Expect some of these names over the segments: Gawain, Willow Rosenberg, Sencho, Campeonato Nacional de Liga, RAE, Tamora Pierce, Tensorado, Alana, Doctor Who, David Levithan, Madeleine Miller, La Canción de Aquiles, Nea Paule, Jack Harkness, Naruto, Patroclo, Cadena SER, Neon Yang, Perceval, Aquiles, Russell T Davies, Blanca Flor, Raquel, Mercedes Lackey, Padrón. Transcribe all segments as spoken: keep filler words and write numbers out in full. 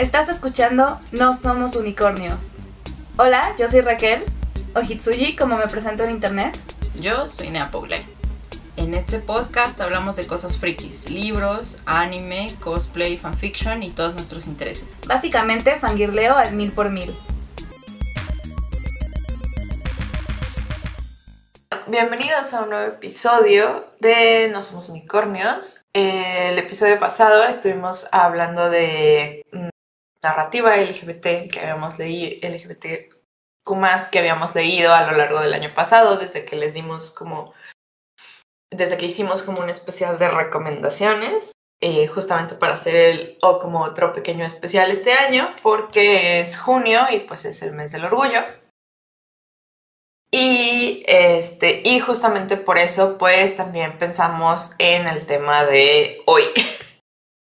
Estás escuchando No Somos Unicornios. Hola, yo soy Raquel, Ojitsuji, como me presento en internet. Yo soy Nea Paule. En este podcast hablamos de cosas frikis, libros, anime, cosplay, fanfiction y todos nuestros intereses. Básicamente, fangirleo al mil por mil. Bienvenidos a un nuevo episodio de No Somos Unicornios. El episodio pasado estuvimos hablando de narrativa L G B T que habíamos leído, L G B T Q más que habíamos leído a lo largo del año pasado, desde que les dimos como, desde que hicimos como un especial de recomendaciones, eh, justamente para hacer el o como otro pequeño especial este año, porque es junio y pues es el mes del orgullo. Y, este, y justamente por eso pues también pensamos en el tema de hoy.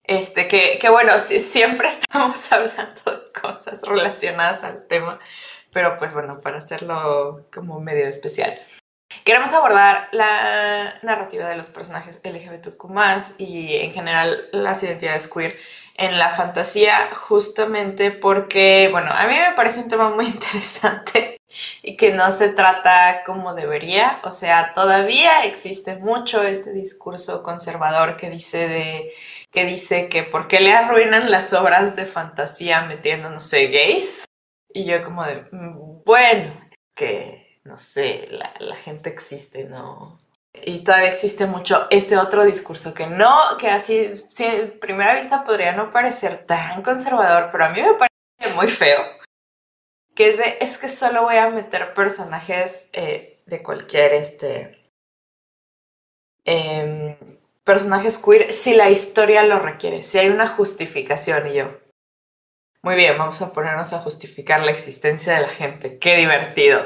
Este, que, que bueno, sí, siempre estamos hablando de cosas relacionadas al tema, pero pues bueno, para hacerlo como medio especial. Queremos abordar la narrativa de los personajes L G B T Q más, y en general las identidades queer en la fantasía, justamente porque, bueno, a mí me parece un tema muy interesante y que no se trata como debería. O sea, todavía existe mucho este discurso conservador que dice de que dice que por qué le arruinan las obras de fantasía metiendo, no sé, gays. Y yo como de, bueno, es que, no sé, la, la gente existe, ¿no? Y todavía existe mucho este otro discurso que no, que así, si a primera vista podría no parecer tan conservador, pero a mí me parece muy feo. Que es de, es que solo voy a meter personajes eh, de cualquier, este, eh, personajes queer si la historia lo requiere, si hay una justificación. Y yo, muy bien, vamos a ponernos a justificar la existencia de la gente, qué divertido.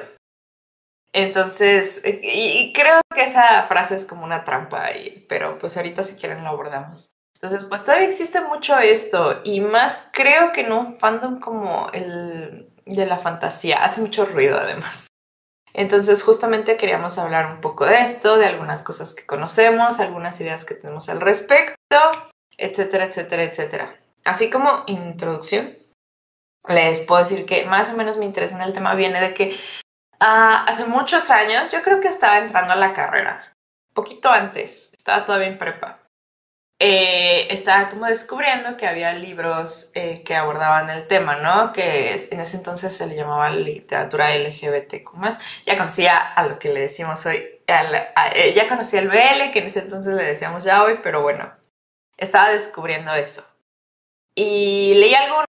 Entonces, y creo que esa frase es como una trampa, y, pero pues ahorita si quieren lo abordamos. Entonces, pues todavía existe mucho esto, y más creo que en un fandom como el de la fantasía hace mucho ruido además. Entonces justamente queríamos hablar un poco de esto, de algunas cosas que conocemos, algunas ideas que tenemos al respecto, etcétera, etcétera, etcétera. Así como introducción, les puedo decir que más o menos mi interés en el tema viene de que uh, hace muchos años, yo creo que estaba entrando a la carrera, poquito antes, estaba todavía en prepa. Eh, estaba como descubriendo que había libros eh, que abordaban el tema, ¿no? Que en ese entonces se le llamaba literatura L G B T Q más. Ya conocía a lo que le decimos hoy, a la, a, eh, ya conocía el B L, que en ese entonces le decíamos ya hoy, pero bueno, estaba descubriendo eso. Y leí algunos,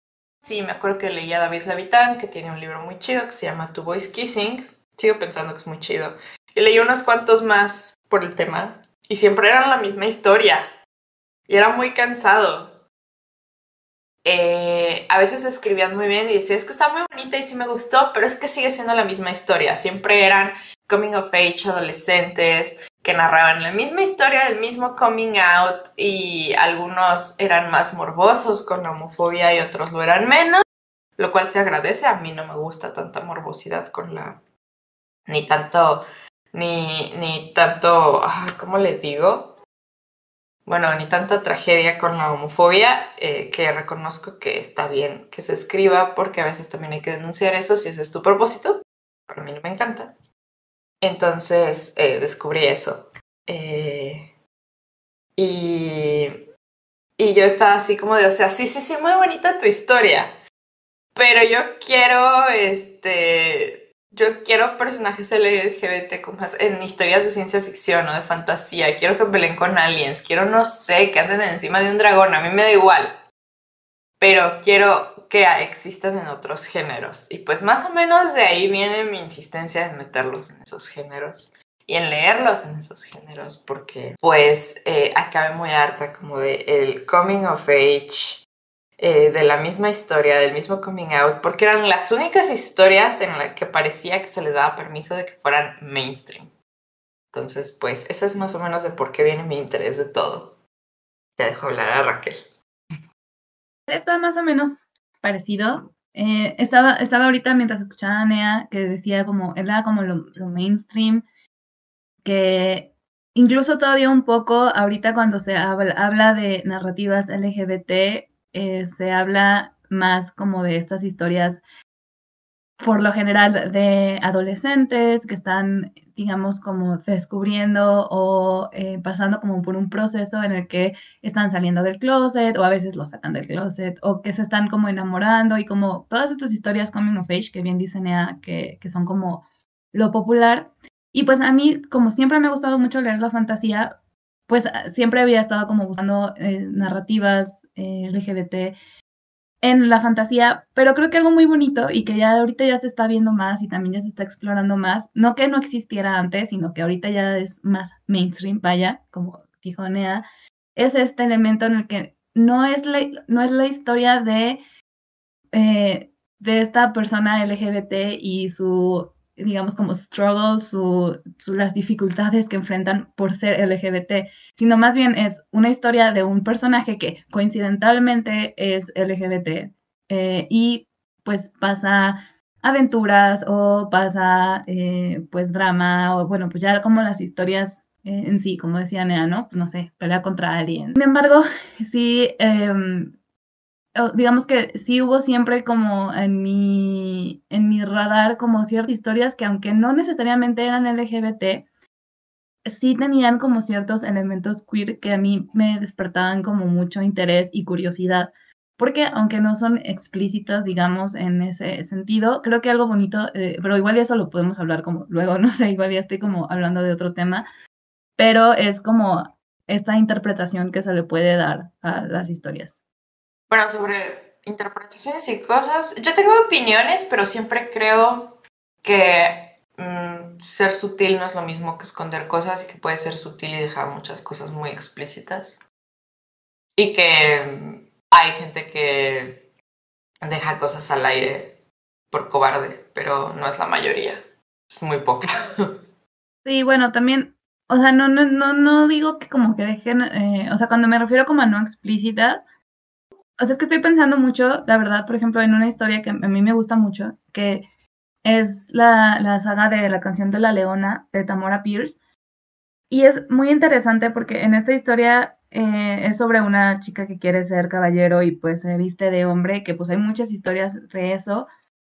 sí, me acuerdo que leí a David Levithan, que tiene un libro muy chido que se llama Two Boys Kissing. Sigo pensando que es muy chido. Y leí unos cuantos más por el tema, y siempre eran la misma historia. Y era muy cansado. Eh, a veces escribían muy bien y decían, es que está muy bonita y sí me gustó, pero es que sigue siendo la misma historia. Siempre eran coming of age, adolescentes, que narraban la misma historia, el mismo coming out, y algunos eran más morbosos con la homofobia y otros lo eran menos, lo cual se agradece. A mí no me gusta tanta morbosidad con la... ni tanto... ni, ni tanto... ¿cómo le digo? Bueno, ni tanta tragedia con la homofobia, eh, que reconozco que está bien que se escriba, porque a veces también hay que denunciar eso si ese es tu propósito, pero a mí no me encanta. Entonces eh, descubrí eso. Eh, y, y yo estaba así como de, o sea, sí, sí, sí, muy bonita tu historia, pero yo quiero, este... Yo quiero personajes L G B T en historias de ciencia ficción o de fantasía. Quiero que peleen con aliens. Quiero, no sé, que anden encima de un dragón. A mí me da igual. Pero quiero que existan en otros géneros. Y pues más o menos de ahí viene mi insistencia en meterlos en esos géneros. Y en leerlos en esos géneros. Porque pues eh, acabé muy harta como de el coming of age... Eh, de la misma historia, del mismo coming out, porque eran las únicas historias en las que parecía que se les daba permiso de que fueran mainstream. Entonces, pues, ese es más o menos de por qué viene mi interés de todo. Te dejo hablar a Raquel. Está más o menos parecido. Eh, estaba, estaba ahorita mientras escuchaba a Nea, que decía como, era como lo, lo mainstream, que... Incluso todavía un poco, ahorita cuando se habla, habla de narrativas L G B T, Eh, se habla más como de estas historias, por lo general, de adolescentes que están, digamos, como descubriendo o eh, pasando como por un proceso en el que están saliendo del closet, o a veces lo sacan del closet, o que se están como enamorando, y como todas estas historias coming of age, que bien dice Nea, que, que son como lo popular. Y pues a mí, como siempre me ha gustado mucho leer la fantasía, pues siempre había estado como buscando eh, narrativas eh, L G B T en la fantasía, pero creo que algo muy bonito y que ya ahorita ya se está viendo más y también ya se está explorando más, no que no existiera antes, sino que ahorita ya es más mainstream, vaya, como dijo Nea, es este elemento en el que no es la, no es la historia de, eh, de esta persona L G B T y su, digamos, como struggle, su, su, las dificultades que enfrentan por ser L G B T, sino más bien es una historia de un personaje que coincidentalmente es L G B T eh, y pues pasa aventuras o pasa eh, pues drama o bueno, pues ya como las historias eh, en sí, como decía Nea, ¿no? Pues no sé, pelea contra aliens. Sin embargo, sí, eh, digamos que sí hubo siempre como en mi, en mi radar como ciertas historias que aunque no necesariamente eran L G B T, sí tenían como ciertos elementos queer que a mí me despertaban como mucho interés y curiosidad, porque aunque no son explícitas, digamos, en ese sentido, creo que algo bonito, eh, pero igual eso lo podemos hablar como luego, no sé, igual ya estoy como hablando de otro tema, pero es como esta interpretación que se le puede dar a las historias. Bueno, sobre interpretaciones y cosas, yo tengo opiniones, pero siempre creo que mmm, ser sutil no es lo mismo que esconder cosas y que puede ser sutil y dejar muchas cosas muy explícitas. Y que mmm, hay gente que deja cosas al aire por cobarde, pero no es la mayoría, es muy poca. Sí, bueno, también, o sea, no, no, no, no digo que como que dejen, eh, o sea, cuando me refiero como a no explícitas, o sea, es que estoy pensando mucho, la verdad, por ejemplo, en una historia que a mí me gusta mucho, que es la, la saga de La Canción de la Leona, de Tamora Pierce. Y es muy interesante porque en esta historia eh, es sobre una chica que quiere ser caballero y pues se viste de hombre, que pues hay muchas historias de eso.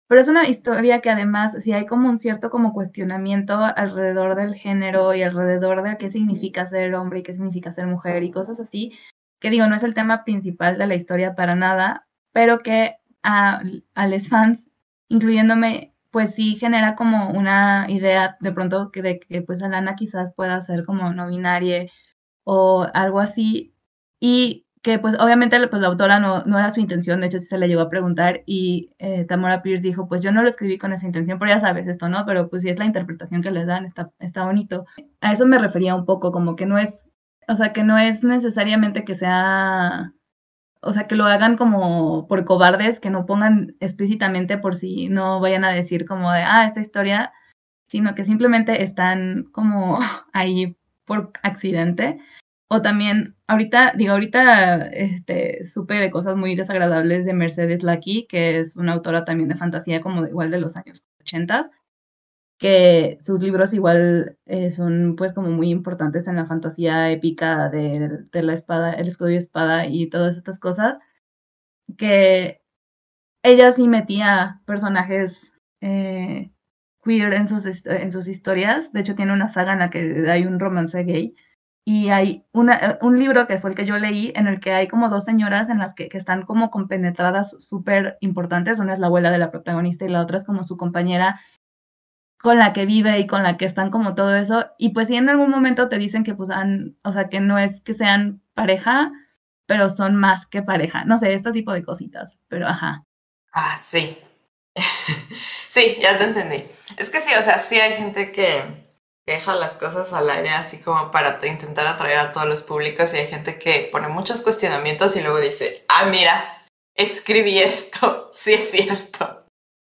Pero es una historia que además sí hay como un cierto como cuestionamiento alrededor del género y alrededor de qué significa ser hombre y qué significa ser mujer y cosas así, que digo, no es el tema principal de la historia para nada, pero que a, a los fans, incluyéndome, pues sí genera como una idea de pronto que, de que pues Alana quizás pueda ser como no binaria o algo así, y que pues obviamente pues, la autora no, no era su intención, de hecho sí se le llegó a preguntar, y eh, Tamora Pierce dijo, pues yo no lo escribí con esa intención, pero ya sabes esto, ¿no? Pero pues sí es la interpretación que les dan, está, está bonito. A eso me refería un poco, como que no es... O sea, que no es necesariamente que sea, o sea, que lo hagan como por cobardes, que no pongan explícitamente por si no vayan a decir como de, ah, esta historia, sino que simplemente están como ahí por accidente. O también, ahorita, digo, ahorita este, supe de cosas muy desagradables de Mercedes Lackey, que es una autora también de fantasía como de, igual de los años ochentas, que sus libros igual eh, son pues como muy importantes en la fantasía épica de, de la espada, el escudo y espada y todas estas cosas, que ella sí metía personajes eh, queer en sus, en sus historias. De hecho tiene una saga en la que hay un romance gay y hay una, un libro que fue el que yo leí en el que hay como dos señoras en las que, que están como compenetradas súper importantes, una es la abuela de la protagonista y la otra es como su compañera con la que vive y con la que están como todo eso, y pues sí en algún momento te dicen que pues han, o sea, que no es que sean pareja, pero son más que pareja, no sé, este tipo de cositas, pero ajá. Ah, sí. Sí, ya te entendí. Es que sí, o sea, sí hay gente que deja las cosas al aire así como para intentar atraer a todos los públicos, y hay gente que pone muchos cuestionamientos y luego dice, ah, mira, escribí esto, sí es cierto.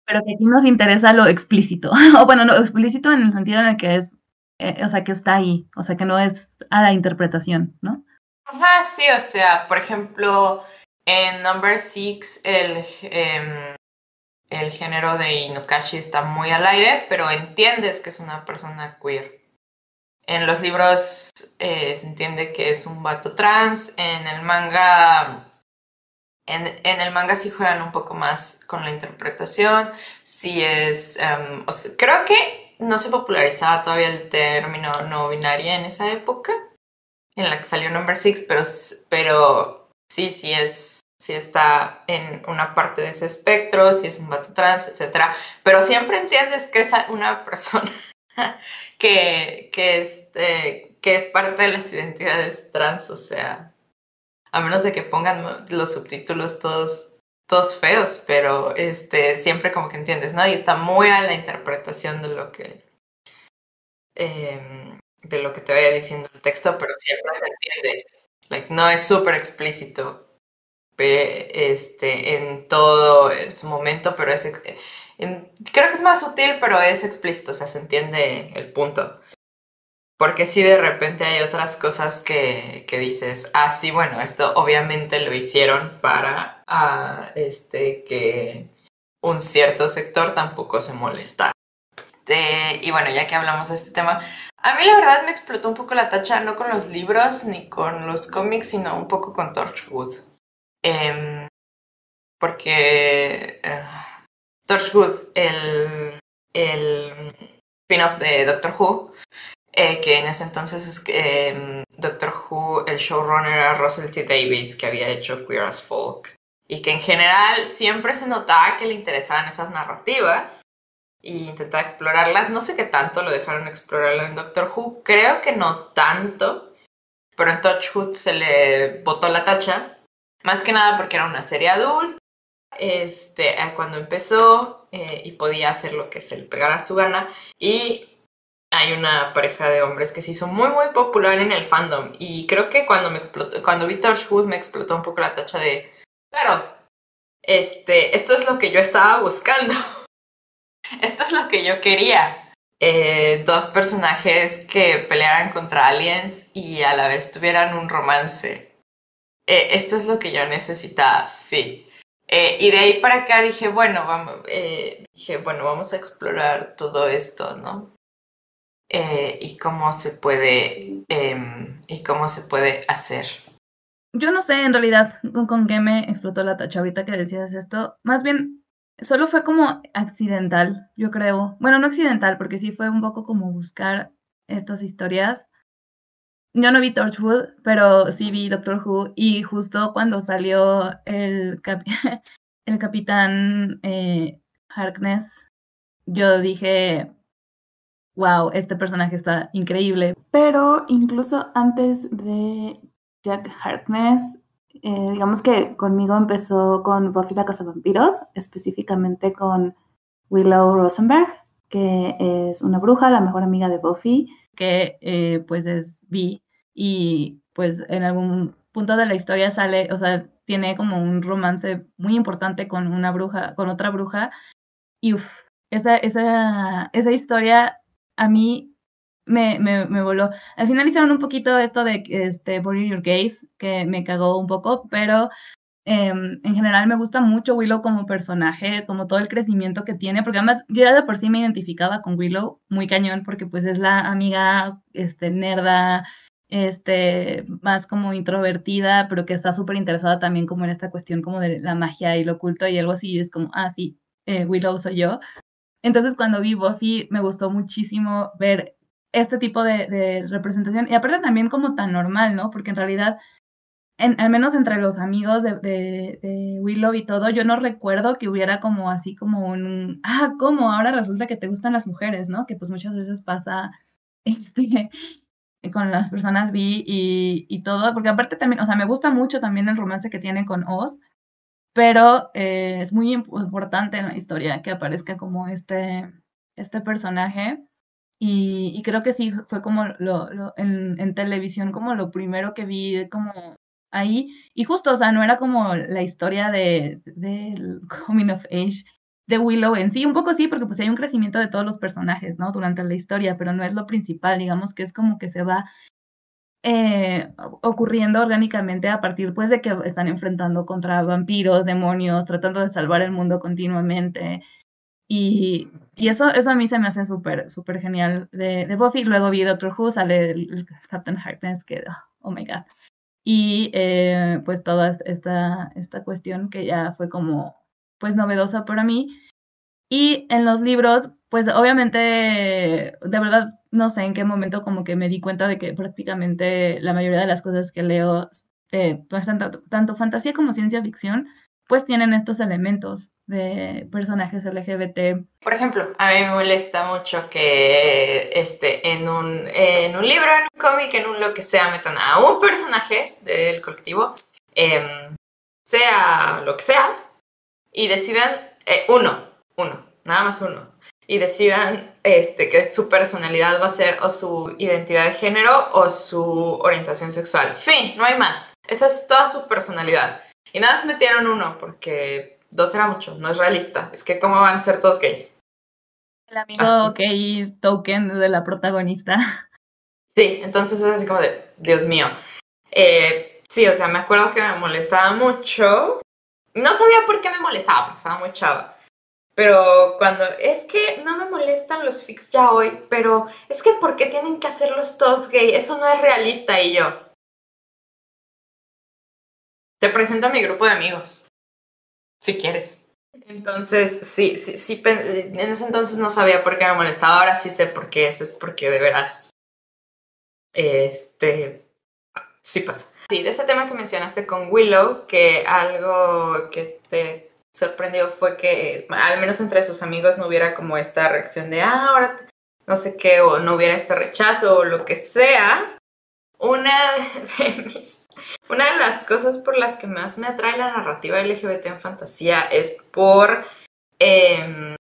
Pero que aquí nos interesa lo explícito, o bueno, lo explícito en el sentido en el que es, eh, o sea, que está ahí, o sea, que no es a la interpretación, ¿no? Ajá, sí, o sea, por ejemplo, en Number Six el, eh, el género de Inukashi está muy al aire, pero entiendes que es una persona queer. En los libros eh, se entiende que es un vato trans, en el manga... En, en el manga sí juegan un poco más con la interpretación, sí es... Um, o sea, creo que no se popularizaba todavía el término no binaria en esa época, en la que salió Number Six, pero, pero sí, sí es... si está en una parte de ese espectro, si es un vato trans, etcétera. Pero siempre entiendes que es una persona que, que, es, eh, que es parte de las identidades trans, o sea, a menos de que pongan los subtítulos todos, todos feos, pero este, siempre como que entiendes, ¿no? Y está muy a la interpretación de lo que... Eh, de lo que te vaya diciendo el texto, pero siempre se entiende. Like, no es súper explícito. Este, en todo en su momento, pero es en, creo que es más sutil, pero es explícito, o sea, se entiende el punto. Porque si de repente hay otras cosas que, que dices, ah, sí, bueno, esto obviamente lo hicieron para ah, este, que un cierto sector tampoco se molestara. Este, y bueno, ya que hablamos de este tema, a mí la verdad me explotó un poco la tacha, no con los libros ni con los cómics, sino un poco con Torchwood. Um, porque uh, Torchwood, el, el spin-off de Doctor Who, eh, que en ese entonces es que um, Doctor Who, el showrunner era Russell T Davies, que había hecho Queer as Folk, y que en general siempre se notaba que le interesaban esas narrativas y intentaba explorarlas. No sé qué tanto lo dejaron explorarlo en Doctor Who, creo que no tanto, pero en Torchwood se le botó la tacha. Más que nada porque era una serie adulta, este, cuando empezó, eh, y podía hacer lo que se le pegara a su gana. Y hay una pareja de hombres que se hizo muy muy popular en el fandom. Y creo que cuando me explotó, cuando vi Torchwood me explotó un poco la tacha de... Claro, este, esto es lo que yo estaba buscando. Esto es lo que yo quería. Eh, dos personajes que pelearan contra aliens y a la vez tuvieran un romance. Eh, esto es lo que yo necesitaba, sí. Eh, y de ahí para acá dije, bueno, vamos, eh, dije, bueno, vamos a explorar todo esto, ¿no? Eh, y cómo se puede, eh, y cómo se puede hacer. Yo no sé, en realidad, con, con qué me explotó la tacha ahorita que decías esto. Más bien, solo fue como accidental, yo creo. Bueno, no accidental, porque sí fue un poco como buscar estas historias. Yo no vi Torchwood, pero sí vi Doctor Who, y justo cuando salió el, cap- el capitán eh, Harkness, yo dije, wow, este personaje está increíble. Pero incluso antes de Jack Harkness, eh, digamos que conmigo empezó con Buffy la Casa de Vampiros, específicamente con Willow Rosenberg, que es una bruja, la mejor amiga de Buffy, que eh, pues es bi, y pues en algún punto de la historia sale, o sea, tiene como un romance muy importante con una bruja, con otra bruja, y uff, esa, esa, esa historia a mí me, me, me voló. Al final hicieron un poquito esto de este, Bury Your Gaze, que me cagó un poco, pero eh, en general me gusta mucho Willow como personaje, como todo el crecimiento que tiene, porque además yo ya de por sí me identificaba con Willow muy cañón, porque pues es la amiga este, nerda, este, más como introvertida, pero que está súper interesada también como en esta cuestión como de la magia y lo oculto y algo así, es como, ah sí, eh, Willow soy yo. Entonces cuando vi Buffy me gustó muchísimo ver este tipo de, de representación, y aparte también como tan normal, ¿no? Porque en realidad... En, al menos entre los amigos de, de, de Willow y todo, yo no recuerdo que hubiera como así como un... Ah, ¿cómo? Ahora resulta que te gustan las mujeres, ¿no? Que pues muchas veces pasa este, con las personas bi y, y todo. Porque aparte también, o sea, me gusta mucho también el romance que tiene con Oz, pero eh, es muy importante en la historia que aparezca como este, este personaje. Y, y creo que sí, fue como lo, lo, en, en televisión como lo primero que vi como... ahí, y justo, o sea, no era como la historia de, de del coming of age de Willow en sí, un poco sí, porque pues hay un crecimiento de todos los personajes, ¿no? Durante la historia, pero no es lo principal, digamos que es como que se va eh, ocurriendo orgánicamente a partir, pues, de que están enfrentando contra vampiros, demonios, tratando de salvar el mundo continuamente, y, y eso, eso a mí se me hace súper, súper genial de, de Buffy. Luego vi Doctor Who, sale el, el Captain Harkness, que, oh, oh my god. y eh, pues toda esta, esta cuestión que ya fue como pues novedosa para mí. Y en los libros, pues obviamente, de verdad, no sé en qué momento como que me di cuenta de que prácticamente la mayoría de las cosas que leo, eh, pues tanto, tanto fantasía como ciencia ficción, pues tienen estos elementos de personajes L G B T. Por ejemplo, a mí me molesta mucho que este, en, un, eh, en un libro, en un cómic, en un lo que sea, metan a un personaje del colectivo, eh, sea lo que sea, y decidan, eh, uno, uno, nada más uno, y decidan este, que su personalidad va a ser o su identidad de género o su orientación sexual. Fin, no hay más. Esa es toda su personalidad. Y nada más metieron uno, porque dos era mucho, no es realista. Es que ¿cómo van a ser todos gays? El amigo así. Gay token de la protagonista. Sí, entonces es así como de, Dios mío. Eh, sí, o sea, me acuerdo que me molestaba mucho. No sabía por qué me molestaba, porque estaba muy chava. Pero cuando, es que no me molestan los fics ya hoy, pero es que ¿por qué tienen que hacerlos todos gay? Eso no es realista. Y yo, te presento a mi grupo de amigos, si quieres. Entonces, sí, sí, sí, en ese entonces no sabía por qué me molestaba, ahora sí sé por qué, eso es porque de veras, este, sí pasa. Sí, de ese tema que mencionaste con Willow, que algo que te sorprendió fue que al menos entre sus amigos no hubiera como esta reacción de ah, ahora no sé qué, o no hubiera este rechazo o lo que sea. Una de mis una de las cosas por las que más me atrae la narrativa L G B T en fantasía es por eh,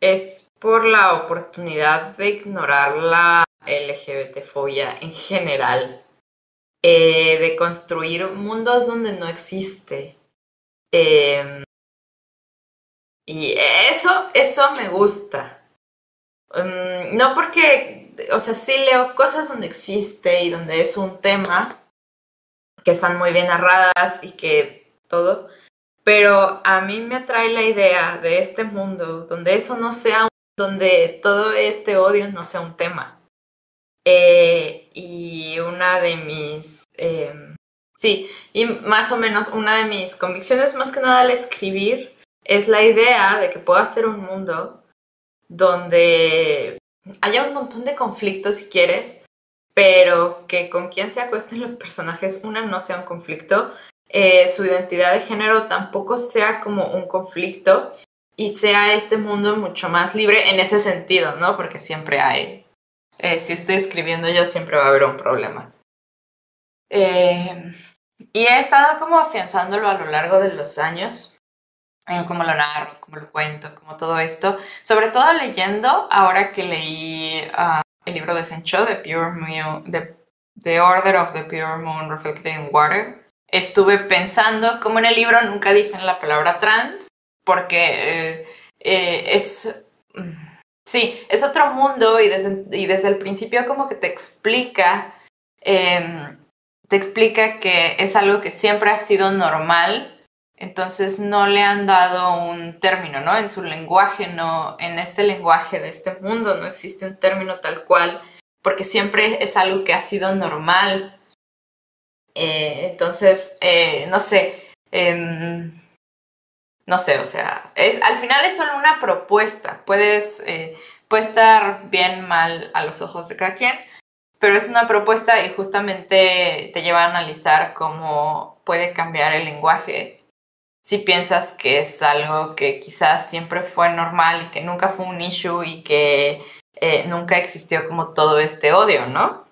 es por la oportunidad de ignorar la L G B T fobia en general, eh, de construir mundos donde no existe. Eh, y eso, eso me gusta. Um, no porque, o sea, sí leo cosas donde existe y donde es un tema, que están muy bien narradas y que todo, pero a mí me atrae la idea de este mundo, donde eso no sea, donde todo este odio no sea un tema. Eh, y una de mis... Eh, Sí, y más o menos una de mis convicciones, más que nada al escribir, es la idea de que puedo hacer un mundo donde haya un montón de conflictos si quieres, pero que con quien se acuesten los personajes, una no sea un conflicto, eh, su identidad de género tampoco sea como un conflicto, y sea este mundo mucho más libre en ese sentido, ¿no? Porque siempre hay, eh, si estoy escribiendo yo siempre va a haber un problema. Eh... Y he estado como afianzándolo a lo largo de los años, eh, como lo narro, como lo cuento, como todo esto. Sobre todo leyendo, ahora que leí uh, el libro de Sencho, The, Pure Mew, The, The Order of the Pure Moon Reflected in Water, estuve pensando cómo en el libro nunca dicen la palabra trans, porque eh, eh, es... Sí, es otro mundo y desde, y desde el principio como que te explica... Eh, te explica que es algo que siempre ha sido normal, entonces no le han dado un término, ¿no? En su lenguaje, no, en este lenguaje de este mundo no existe un término tal cual, porque siempre es algo que ha sido normal. Eh, entonces, eh, no sé, eh, no sé, o sea, es, al final es solo una propuesta, puedes, eh, puede estar bien, mal a los ojos de cada quien, pero es una propuesta y justamente te lleva a analizar cómo puede cambiar el lenguaje si piensas que es algo que quizás siempre fue normal y que nunca fue un issue y que eh, nunca existió como todo este odio, ¿no?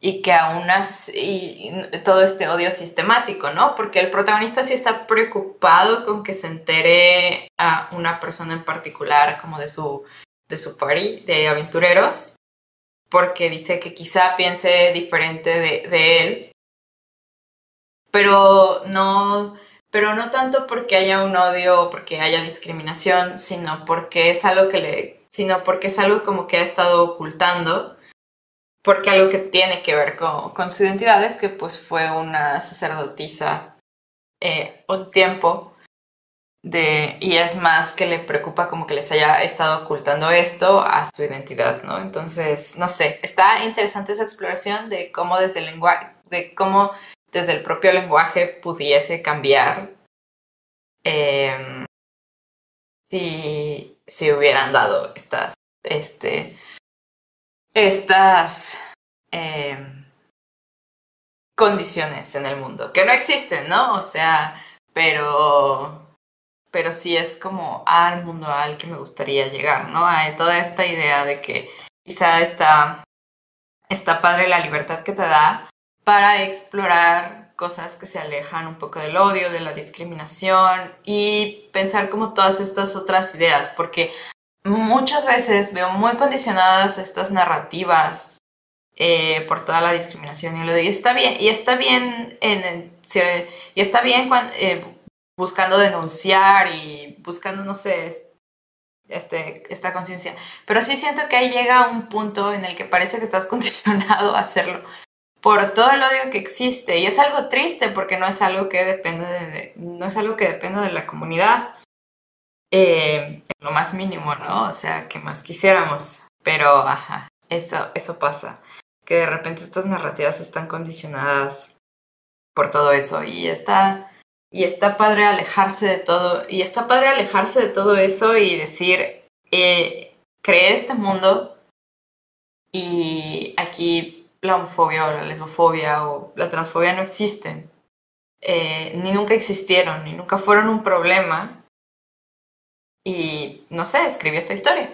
Y que aún así todo este odio sistemático, ¿no? Porque el protagonista sí está preocupado con que se entere a una persona en particular como de su, de su party de aventureros, porque dice que quizá piense diferente de, de él, pero no, pero no tanto porque haya un odio o porque haya discriminación, sino porque es algo que le, sino porque es algo como que ha estado ocultando, porque algo que tiene que ver con, con su identidad es que pues fue una sacerdotisa eh, un tiempo de, y es más que le preocupa como que les haya estado ocultando esto a su identidad, ¿no? Entonces, no sé, está interesante esa exploración de cómo desde el lenguaje, de cómo desde el propio lenguaje pudiese cambiar eh, si, si hubieran dado estas, este, estas eh, condiciones en el mundo, que no existen, ¿no? O sea, pero... pero sí es como al mundo al que me gustaría llegar, ¿no? A toda esta idea de que quizá está, está padre la libertad que te da para explorar cosas que se alejan un poco del odio, de la discriminación y pensar como todas estas otras ideas, porque muchas veces veo muy condicionadas estas narrativas eh, por toda la discriminación y el odio. Y está bien, y está bien, en, en, y está bien cuando... Eh, buscando denunciar y buscando, no sé, este, esta conciencia. Pero sí siento que ahí llega un punto en el que parece que estás condicionado a hacerlo por todo el odio que existe. Y es algo triste porque no es algo que depende de, no es algo que depende de la comunidad. Eh, en lo más mínimo, ¿no? O sea, que más quisiéramos. Pero, ajá, eso, eso pasa. Que de repente estas narrativas están condicionadas por todo eso. Y está... Y está padre alejarse de todo, y está padre alejarse de todo eso y decir, eh, creé este mundo y aquí la homofobia o la lesbofobia o la transfobia no existen, eh, ni nunca existieron, ni nunca fueron un problema y, no sé, escribí esta historia.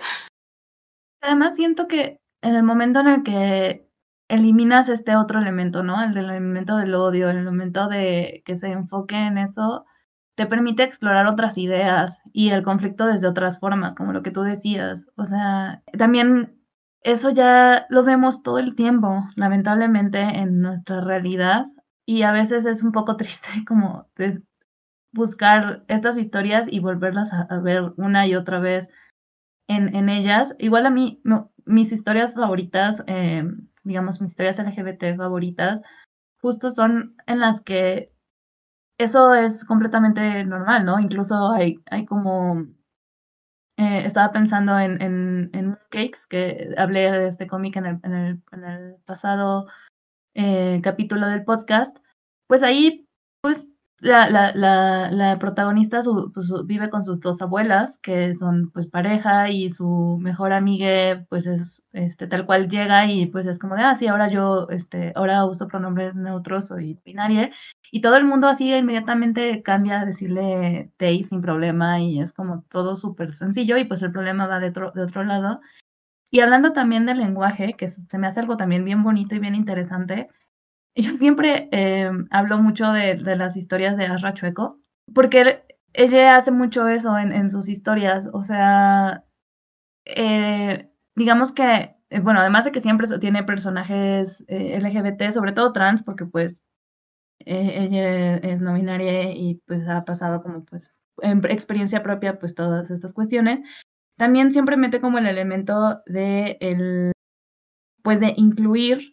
Además siento que en el momento en el que eliminas este otro elemento, ¿no? El del elemento del odio, el elemento de que se enfoque en eso, te permite explorar otras ideas y el conflicto desde otras formas, como lo que tú decías. O sea, también eso ya lo vemos todo el tiempo, lamentablemente, en nuestra realidad. Y a veces es un poco triste como buscar estas historias y volverlas a, a ver una y otra vez en, en ellas. Igual a mí, no, mis historias favoritas... Eh, digamos, mis historias L G B T favoritas, justo son en las que eso es completamente normal, ¿no? Incluso hay, hay como... Eh, estaba pensando en, en, en Mooncakes, que hablé de este cómic en el, en el, en el pasado eh, capítulo del podcast. Pues ahí, pues, la, la, la, la protagonista su, pues, vive con sus dos abuelas, que son, pues, pareja, y su mejor amiga, pues, es, este, tal cual llega y, pues, es como de, ah, sí, ahora yo, este, ahora uso pronombres neutros, soy binaria, y todo el mundo así inmediatamente cambia a decirle they sin problema, y es como todo súper sencillo, y, pues, el problema va de otro, de otro lado. Y hablando también del lenguaje, que se me hace algo también bien bonito y bien interesante, yo siempre eh, hablo mucho de, de las historias de Ashra Chueco, porque ella hace mucho eso en, en sus historias. O sea, eh, digamos que, bueno, además de que siempre tiene personajes eh, L G B T, sobre todo trans, porque pues eh, ella es no binaria y pues ha pasado como pues en experiencia propia pues todas estas cuestiones. También siempre mete como el elemento de el, pues de incluir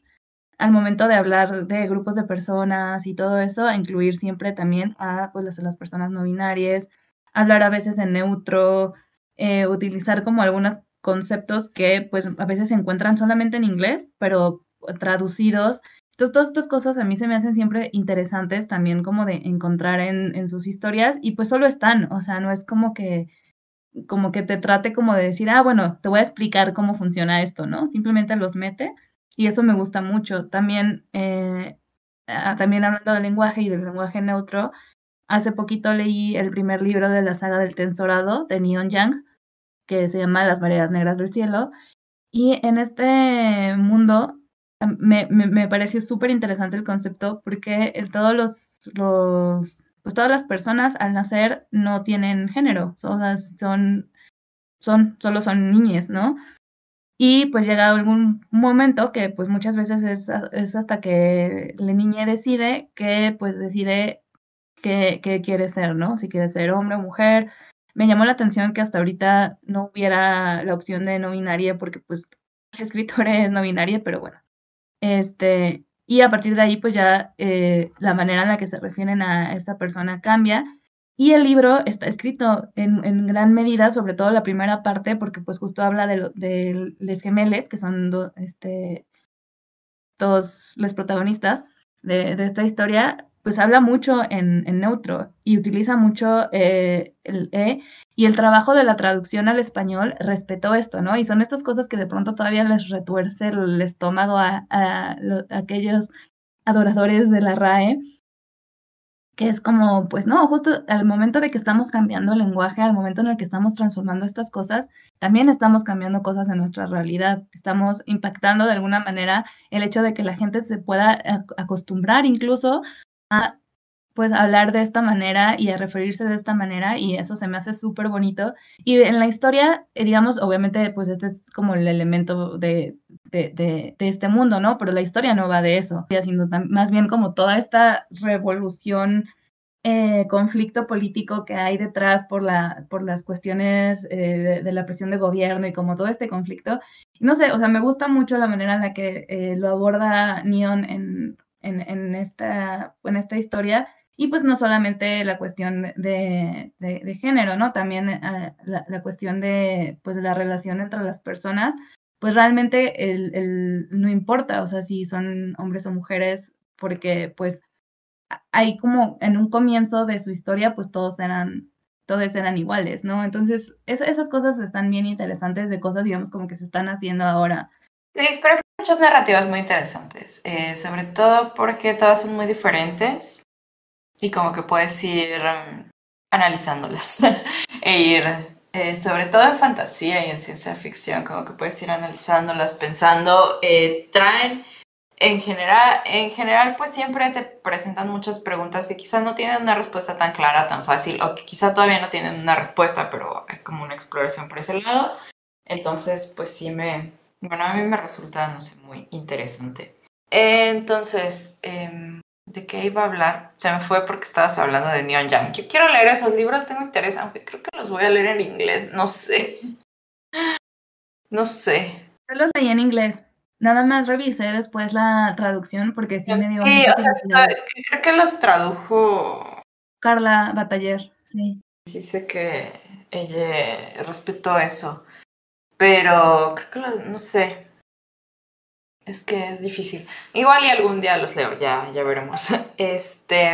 al momento de hablar de grupos de personas y todo eso, incluir siempre también a pues, las, las personas no binarias, hablar a veces en neutro, eh, utilizar como algunos conceptos que pues a veces se encuentran solamente en inglés, pero traducidos. Entonces, todas estas cosas a mí se me hacen siempre interesantes también como de encontrar en, en sus historias y pues solo están, o sea, no es como que, como que te trate como de decir, ah, bueno, te voy a explicar cómo funciona esto, ¿no? Simplemente los mete. Y eso me gusta mucho. También, eh, también hablando del lenguaje y del lenguaje neutro, hace poquito leí el primer libro de la saga del Tensorado, de Neon Yang, que se llama Las Mareas Negras del Cielo. Y en este mundo me, me, me pareció súper interesante el concepto porque todos los, los, pues todas las personas al nacer no tienen género. Son, son, son, solo son niñes, ¿no? Y pues llega algún momento que pues muchas veces es, es hasta que la niña decide que pues decide qué, qué quiere ser, ¿no? Si quiere ser hombre o mujer. Me llamó la atención que hasta ahorita no hubiera la opción de no binaria porque pues la escritora es no binaria, pero bueno. Este, y a partir de ahí pues ya eh, la manera en la que se refieren a esta persona cambia Y el libro está escrito en, en gran medida, sobre todo la primera parte, porque pues justo habla de, lo, de les gemeles, que son do, este, dos los protagonistas de, de esta historia, pues habla mucho en, en neutro y utiliza mucho eh, el E. Y el trabajo de la traducción al español respetó esto, ¿no? Y son estas cosas que de pronto todavía les retuerce el estómago a, a, a, a aquellos adoradores de la R A E, que es como, pues no, justo al momento de que estamos cambiando el lenguaje, al momento en el que estamos transformando estas cosas, también estamos cambiando cosas en nuestra realidad, estamos impactando de alguna manera el hecho de que la gente se pueda acostumbrar incluso a, pues, hablar de esta manera y a referirse de esta manera, y eso se me hace súper bonito. Y en la historia, digamos, obviamente, pues este es como el elemento de, de, de, de este mundo, ¿no? Pero la historia no va de eso, sino más bien como toda esta revolución, eh, conflicto político que hay detrás por, la, por las cuestiones eh, de, de la presión de gobierno y como todo este conflicto. No sé, o sea, me gusta mucho la manera en la que eh, lo aborda Neon en... En, en, esta, en esta historia, y pues no solamente la cuestión de, de, de género, ¿no? También eh, la, la cuestión de, pues, la relación entre las personas, pues realmente el, el, no importa, o sea, si son hombres o mujeres, porque pues hay como en un comienzo de su historia, pues todos eran, todos eran iguales, ¿no? Entonces, es, esas cosas están bien interesantes, de cosas, digamos, como que se están haciendo ahora. Sí, pero muchas narrativas muy interesantes, eh, sobre todo porque todas son muy diferentes y como que puedes ir um, analizándolas e ir, eh, sobre todo en fantasía y en ciencia ficción, como que puedes ir analizándolas, pensando, eh, traen en general, en general pues siempre te presentan muchas preguntas que quizás no tienen una respuesta tan clara, tan fácil, o que quizás todavía no tienen una respuesta, pero hay como una exploración por ese lado. Entonces pues sí me... Bueno, a mí me resulta, no sé, muy interesante. Eh, entonces, eh, ¿de qué iba a hablar? Se me fue porque estabas hablando de Neon Yang. Yo quiero leer esos libros, tengo interés, aunque creo que los voy a leer en inglés, no sé. No sé. Yo los leí en inglés. Nada más revisé después la traducción porque sí, sí me dio mucha curiosidad. Creo que los tradujo Carla Bataller, sí. Sí sé que ella respetó eso. Pero creo que lo, no sé, es que es difícil. Igual y algún día los leo, ya, ya veremos. Este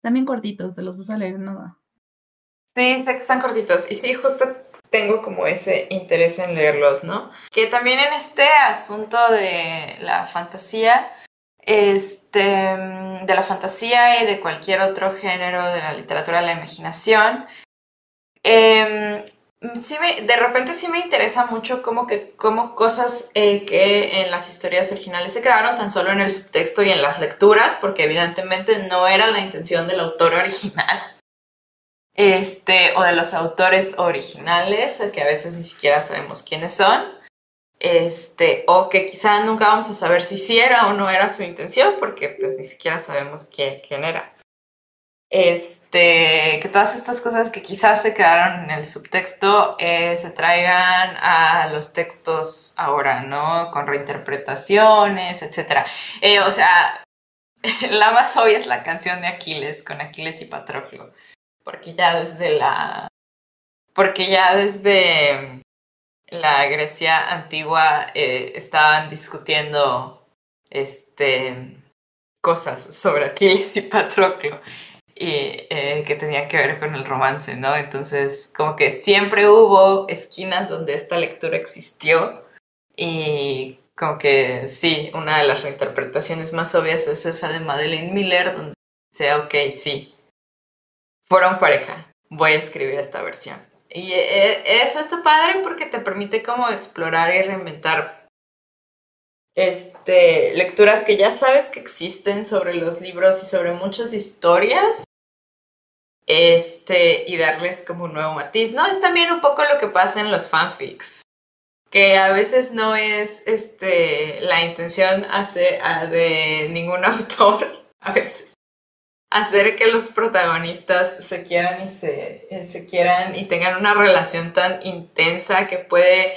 También cortitos, te los vas a leer, ¿no? Sí, sé que están cortitos. Y sí, justo tengo como ese interés en leerlos, ¿no? Que también en este asunto de la fantasía, este, de la fantasía y de cualquier otro género de la literatura de la imaginación, eh... Sí me, de repente sí me interesa mucho cómo, que, cómo cosas eh, que en las historias originales se quedaron tan solo en el subtexto y en las lecturas, porque evidentemente no era la intención del autor original, este, o de los autores originales, que a veces ni siquiera sabemos quiénes son, este, o que quizá nunca vamos a saber si sí era o no era su intención, porque pues ni siquiera sabemos quién, quién era. Este, que todas estas cosas que quizás se quedaron en el subtexto eh, se traigan a los textos ahora, ¿no? Con reinterpretaciones, etcétera. Eh, o sea, la más obvia es La Canción de Aquiles, con Aquiles y Patroclo. Porque ya desde la... Porque ya desde la Grecia antigua eh, estaban discutiendo este, cosas sobre Aquiles y Patroclo. Y eh, que tenía que ver con el romance, ¿no? Entonces, como que siempre hubo esquinas donde esta lectura existió y como que sí, una de las reinterpretaciones más obvias es esa de Madeleine Miller, donde dice, ok, sí, fueron pareja, voy a escribir esta versión. Y eh, eso está padre porque te permite como explorar y reinventar Este, lecturas que ya sabes que existen sobre los libros y sobre muchas historias, este, y darles como un nuevo matiz, ¿no? Es también un poco lo que pasa en los fanfics, que a veces no es este, la intención hace, a de ningún autor, a veces, hacer que los protagonistas se quieran y, se, se quieran y tengan una relación tan intensa que puede...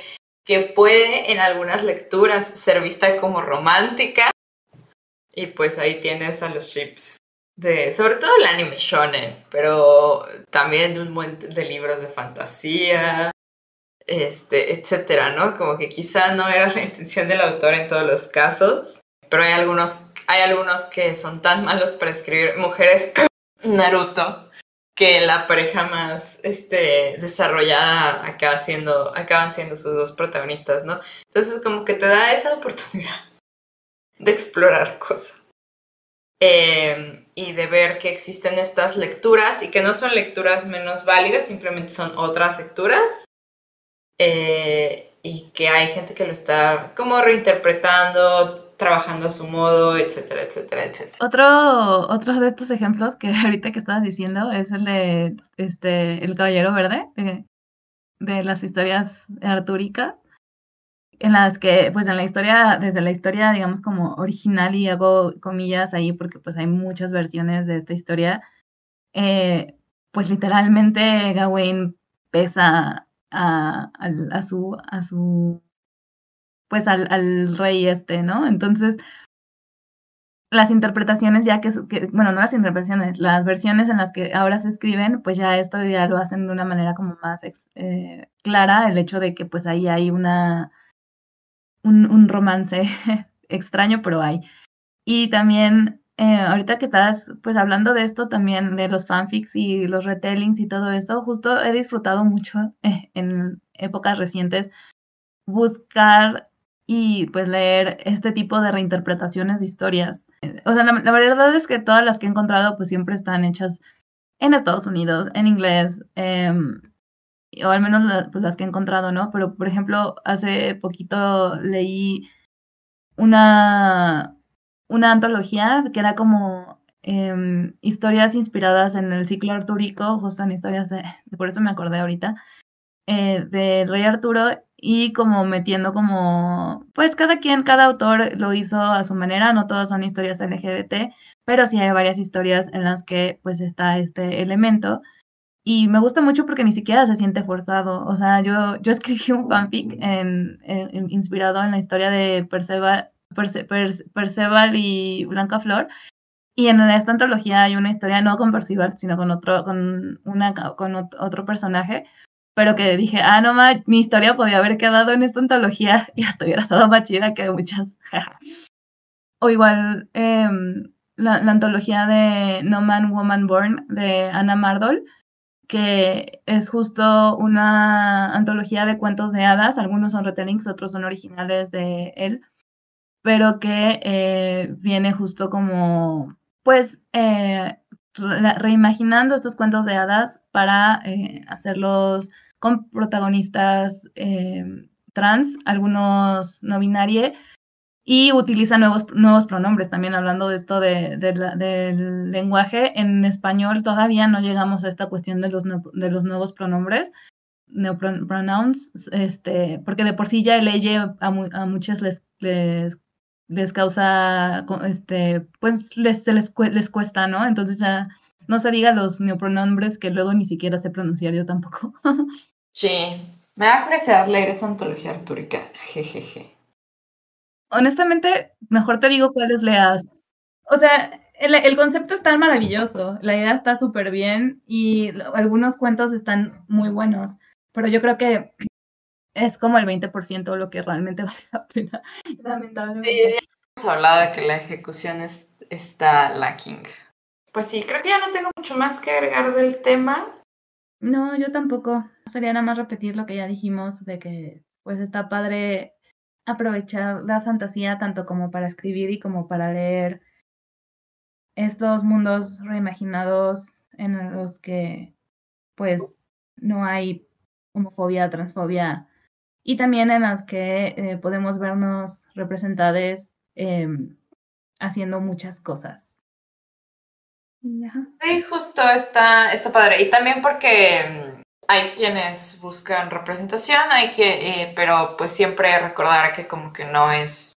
que puede en algunas lecturas ser vista como romántica, y pues ahí tienes a los ships De, sobre todo el anime shonen, pero también de un montón de libros de fantasía, este, etcétera, ¿no? Como que quizá no era la intención del autor en todos los casos, pero hay algunos, hay algunos que son tan malos para escribir. Mujeres Naruto, que la pareja más este, desarrollada acaba siendo, acaban siendo sus dos protagonistas, ¿no? Entonces como que te da esa oportunidad de explorar cosas. Eh, y de ver que existen estas lecturas y que no son lecturas menos válidas, simplemente son otras lecturas, eh, y que hay gente que lo está como reinterpretando, trabajando a su modo, etcétera, etcétera, etcétera. Otro, otro de estos ejemplos que ahorita que estabas diciendo es el de este, El Caballero Verde, de, de las historias artúricas, en las que, pues en la historia, desde la historia, digamos, como original, y hago comillas ahí porque pues hay muchas versiones de esta historia, eh, pues literalmente Gawain pesa a, a, a su, a su, pues al, al rey este, ¿no? Entonces, las interpretaciones ya que, que, bueno, no las interpretaciones, las versiones en las que ahora se escriben, pues ya esto ya lo hacen de una manera como más ex, eh, clara, el hecho de que pues ahí hay una... Un, un romance extraño, pero hay. Y también, eh, ahorita que estás pues hablando de esto también, de los fanfics y los retellings y todo eso, justo he disfrutado mucho eh, en épocas recientes buscar y pues leer este tipo de reinterpretaciones de historias. O sea, la, la verdad es que todas las que he encontrado pues siempre están hechas en Estados Unidos, en inglés, eh, o al menos la, pues las que he encontrado, ¿no? Pero, por ejemplo, hace poquito leí una, una antología que era como eh, historias inspiradas en el ciclo artúrico, justo en historias, de, por eso me acordé ahorita, eh, del Rey Arturo, y como metiendo como, pues cada quien, cada autor lo hizo a su manera, no todas son historias L G B T, pero sí hay varias historias en las que pues está este elemento. Y me gusta mucho porque ni siquiera se siente forzado. O sea, yo, yo escribí un fanfic en, en, en, inspirado en la historia de Perceval, Perce, Perce, Perceval y Blanca Flor. Y en esta antología hay una historia, no con Perceval, sino con otro, con una, con otro personaje. Pero que dije, ah, no ma, mi historia podía haber quedado en esta antología y hasta hubiera estado más chida que muchas. O igual, eh, la, la antología de No Man, Woman Born de Anna Mardol, que es justo una antología de cuentos de hadas, algunos son retellings, otros son originales de él, pero que eh, viene justo como, pues, eh, re- reimaginando estos cuentos de hadas para eh, hacerlos con protagonistas eh, trans, algunos no binarios, y utiliza nuevos, nuevos pronombres, también hablando de esto de, de la, del lenguaje. En español todavía no llegamos a esta cuestión de los, no, de los nuevos pronombres, neopronouns, este, porque de por sí ya el elle a, mu, a muchas les, les, les causa, este, pues les, se les, les cuesta, ¿no? Entonces ya no se diga los neopronombres que luego ni siquiera sé pronunciar yo tampoco. Sí, me da curiosidad leer esa antología artúrica, jejeje. Honestamente, mejor te digo cuáles leas. O sea, el, el concepto es tan maravilloso, la idea está súper bien y algunos cuentos están muy buenos, pero yo creo que es como el veinte por ciento lo que realmente vale la pena, lamentablemente. Sí, ya hemos hablado de que la ejecución es, está lacking. Pues sí, creo que ya no tengo mucho más que agregar del tema. No, yo tampoco. Sería nada más repetir lo que ya dijimos, de que pues está padre aprovechar la fantasía tanto como para escribir y como para leer estos mundos reimaginados en los que pues no hay homofobia, transfobia, y también en las que eh, podemos vernos representadas eh, haciendo muchas cosas. Yeah. Sí, justo está, está padre. Y también porque hay quienes buscan representación, hay que, eh, pero pues siempre recordar que como que no es,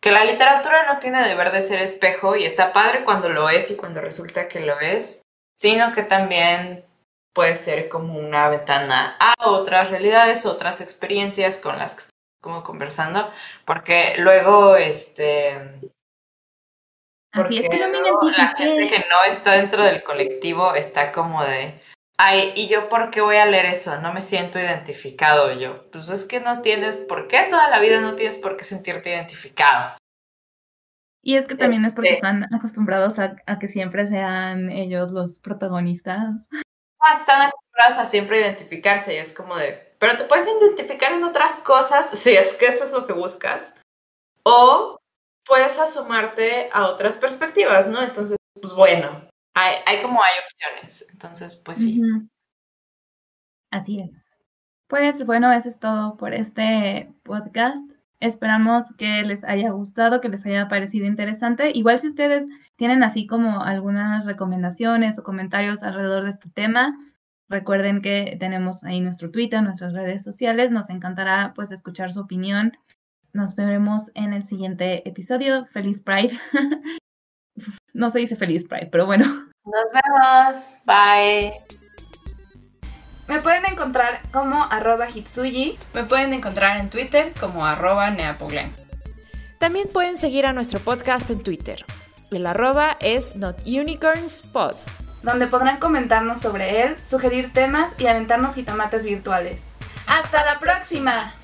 que la literatura no tiene deber de ser espejo, y está padre cuando lo es y cuando resulta que lo es, sino que también puede ser como una ventana a otras realidades, otras experiencias con las que estamos como conversando, porque luego este Porque así es que no me identifique. La gente que no está dentro del colectivo está como de, ay, ¿y yo por qué voy a leer eso? No me siento identificado yo. Pues es que no tienes por qué, toda la vida no tienes por qué sentirte identificado. Y es que también es porque están acostumbrados a, a que siempre sean ellos los protagonistas. Ah, están acostumbrados a siempre identificarse y es como de, pero te puedes identificar en otras cosas si es que eso es lo que buscas, o puedes asomarte a otras perspectivas, ¿no? Entonces, pues bueno, hay, hay como hay opciones, entonces pues sí. Uh-huh. Así es. Pues bueno, eso es todo por este podcast. Esperamos que les haya gustado, que les haya parecido interesante. Igual si ustedes tienen así como algunas recomendaciones o comentarios alrededor de este tema, recuerden que tenemos ahí nuestro Twitter, nuestras redes sociales. Nos encantará pues escuchar su opinión. Nos veremos en el siguiente episodio. ¡Feliz Pride! No se dice feliz Pride, pero bueno. Nos vemos. Bye. Me pueden encontrar como arroba Hitsuji. Me pueden encontrar en Twitter como arroba Nea Paule. También pueden seguir a nuestro podcast en Twitter. El arroba es NotUnicornsPod, donde podrán comentarnos sobre él, sugerir temas y aventarnos jitomates virtuales. ¡Hasta la próxima!